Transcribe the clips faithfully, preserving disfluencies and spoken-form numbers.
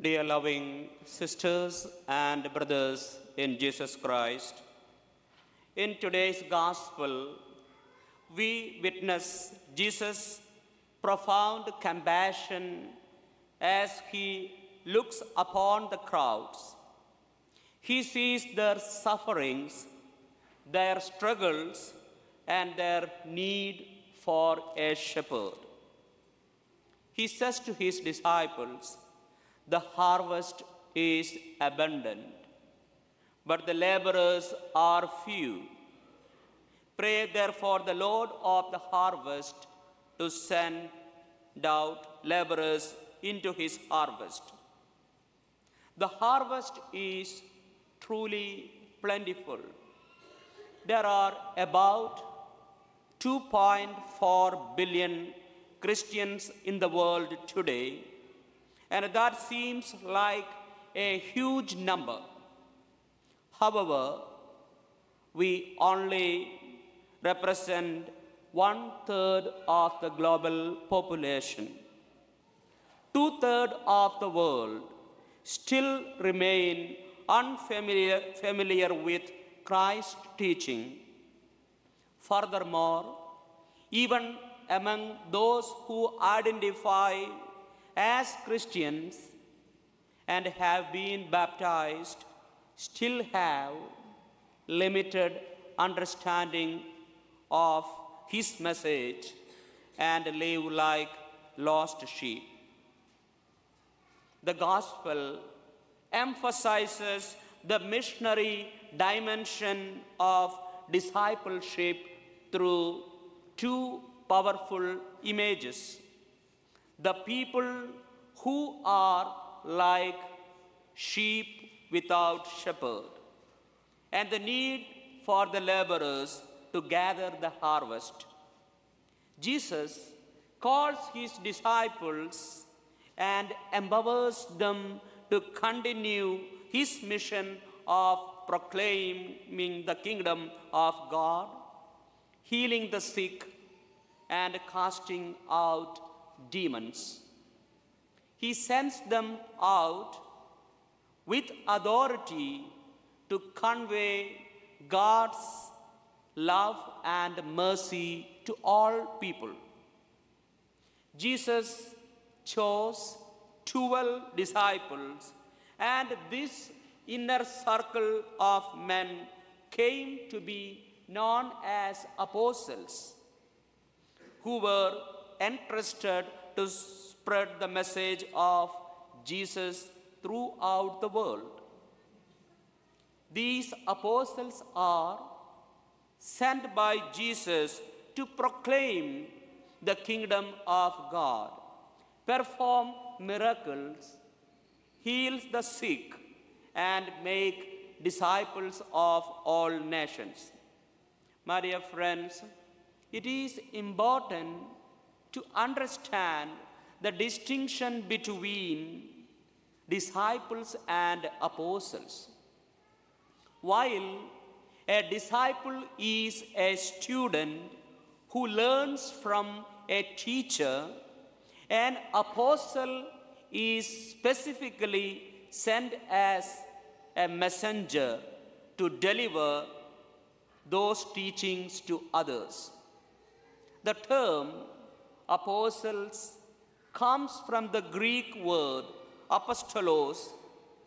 Dear loving sisters and brothers in Jesus Christ, in today's gospel, we witness Jesus' profound compassion as he looks upon the crowds. He sees their sufferings, their struggles, and their need for a shepherd. He says to his disciples, "The harvest is abundant, but the laborers are few. Pray therefore the Lord of the harvest to send out laborers into his harvest." The harvest is truly plentiful. There are about two point four billion Christians in the world today, and that seems like a huge number. However, we only represent one-third of the global population. Two-thirds of the world still remain unfamiliar familiar with Christ's teaching. Furthermore, even among those who identify as Christians and have been baptized, still have limited understanding of his message and live like lost sheep. The gospel emphasizes the missionary dimension of discipleship through two powerful images: the people who are like sheep without shepherd, and the need for the laborers to gather the harvest. Jesus calls his disciples and empowers them to continue his mission of proclaiming the kingdom of God, healing the sick, and casting out demons. He sends them out with authority to convey God's love and mercy to all people. Jesus chose twelve disciples, and this inner circle of men came to be known as apostles, who were entrusted to spread the message of Jesus throughout the world. These apostles are sent by Jesus to proclaim the kingdom of God, perform miracles, heal the sick, and make disciples of all nations. My dear friends, it is important to understand the distinction between disciples and apostles. While a disciple is a student who learns from a teacher, an apostle is specifically sent as a messenger to deliver those teachings to others. The term apostles comes from the Greek word apostolos,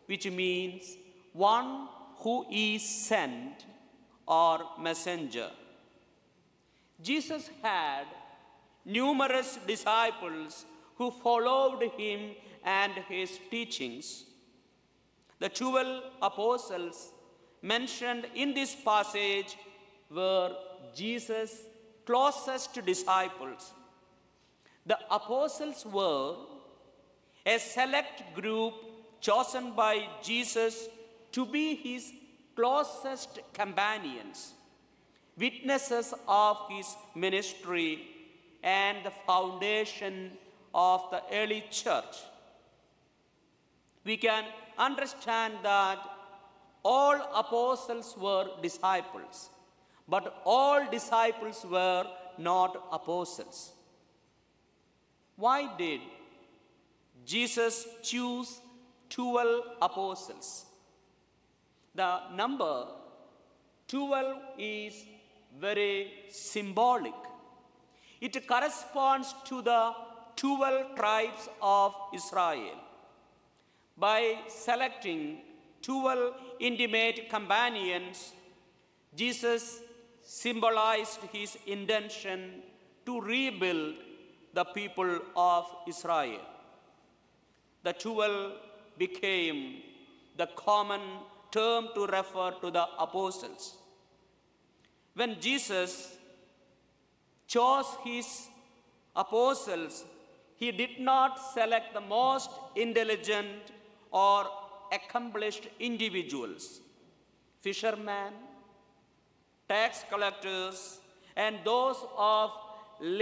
which means one who is sent or messenger. Jesus had numerous disciples who followed him and his teachings. The twelve apostles mentioned in this passage were Jesus' closest disciples. The apostles were a select group chosen by Jesus to be his closest companions, witnesses of his ministry and the foundation of the early church. We can understand that all apostles were disciples, but all disciples were not apostles. Why did Jesus choose twelve apostles. The number twelve is very symbolic. It corresponds to the twelve tribes of Israel. By selecting twelve intimate companions, Jesus symbolized his intention to rebuild the people of Israel. The twelve became the common term to refer to the apostles. When Jesus chose his apostles, he did not select the most intelligent or accomplished individuals. Fishermen, tax collectors, and those of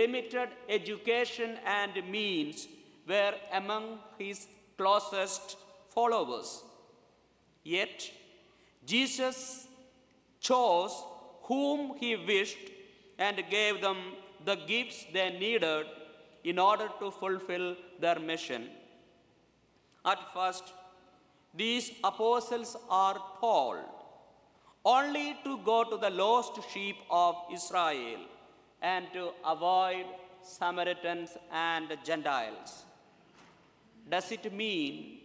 limited education and means were among his closest followers. Yet, Jesus chose whom he wished and gave them the gifts they needed in order to fulfill their mission. At first, these apostles are told only to go to the lost sheep of Israel and to avoid Samaritans and Gentiles. Does it mean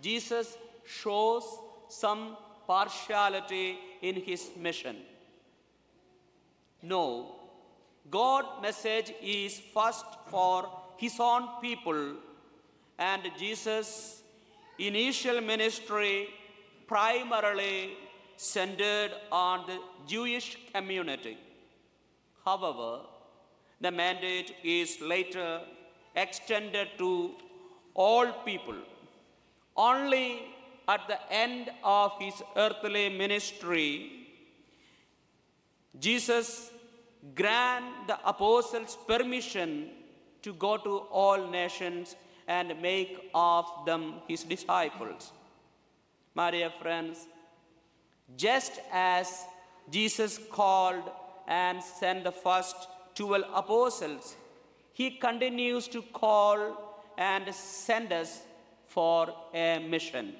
Jesus shows some partiality in his mission? No. God's message is first for his own people, and Jesus' initial ministry primarily centered on the Jewish community. However, the mandate is later extended to all people. Only at the end of his earthly ministry, Jesus grant the apostles permission to go to all nations and make of them his disciples. My dear friends, just as Jesus called and sent the first twelve apostles, he continues to call and send us for a mission.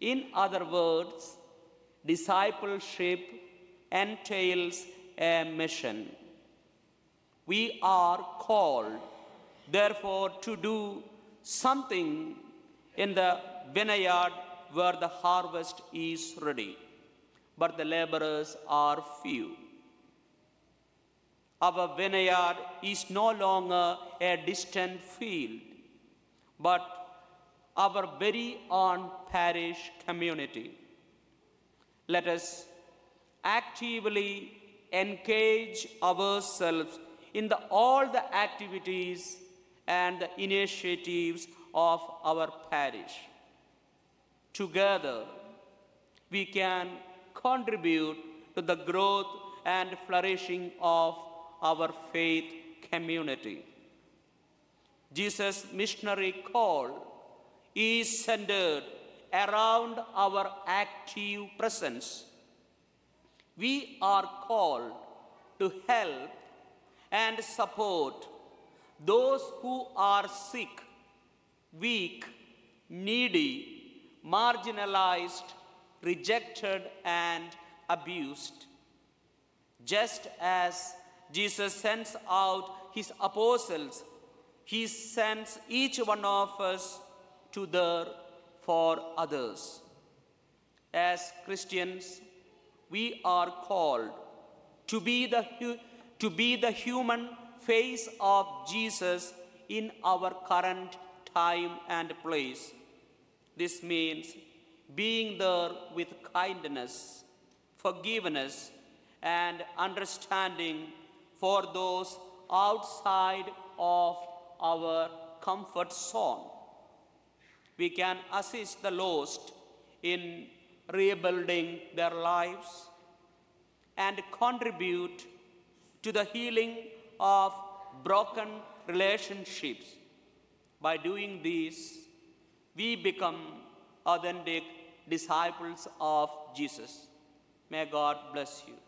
In other words, discipleship entails a mission. We are called, therefore, to do something in the vineyard where the harvest is ready, but the laborers are few. Our vineyard is no longer a distant field, but our very own parish community. Let us actively engage ourselves in the, all the activities and the initiatives of our parish. Together, we can contribute to the growth and flourishing of our faith community. Jesus' missionary call is centered around our active presence. We are called to help and support those who are sick, weak, needy, marginalized, rejected, and abused. Just as Jesus sends out his apostles, he sends each one of us to there for others. As Christians, we are called to be the hu- to be the human face of Jesus in our current time and place. This means being there with kindness, forgiveness, and understanding for those outside of our comfort zone. We can assist the lost in rebuilding their lives and contribute to the healing of broken relationships. By doing this, we become authentic disciples of Jesus. May God bless you.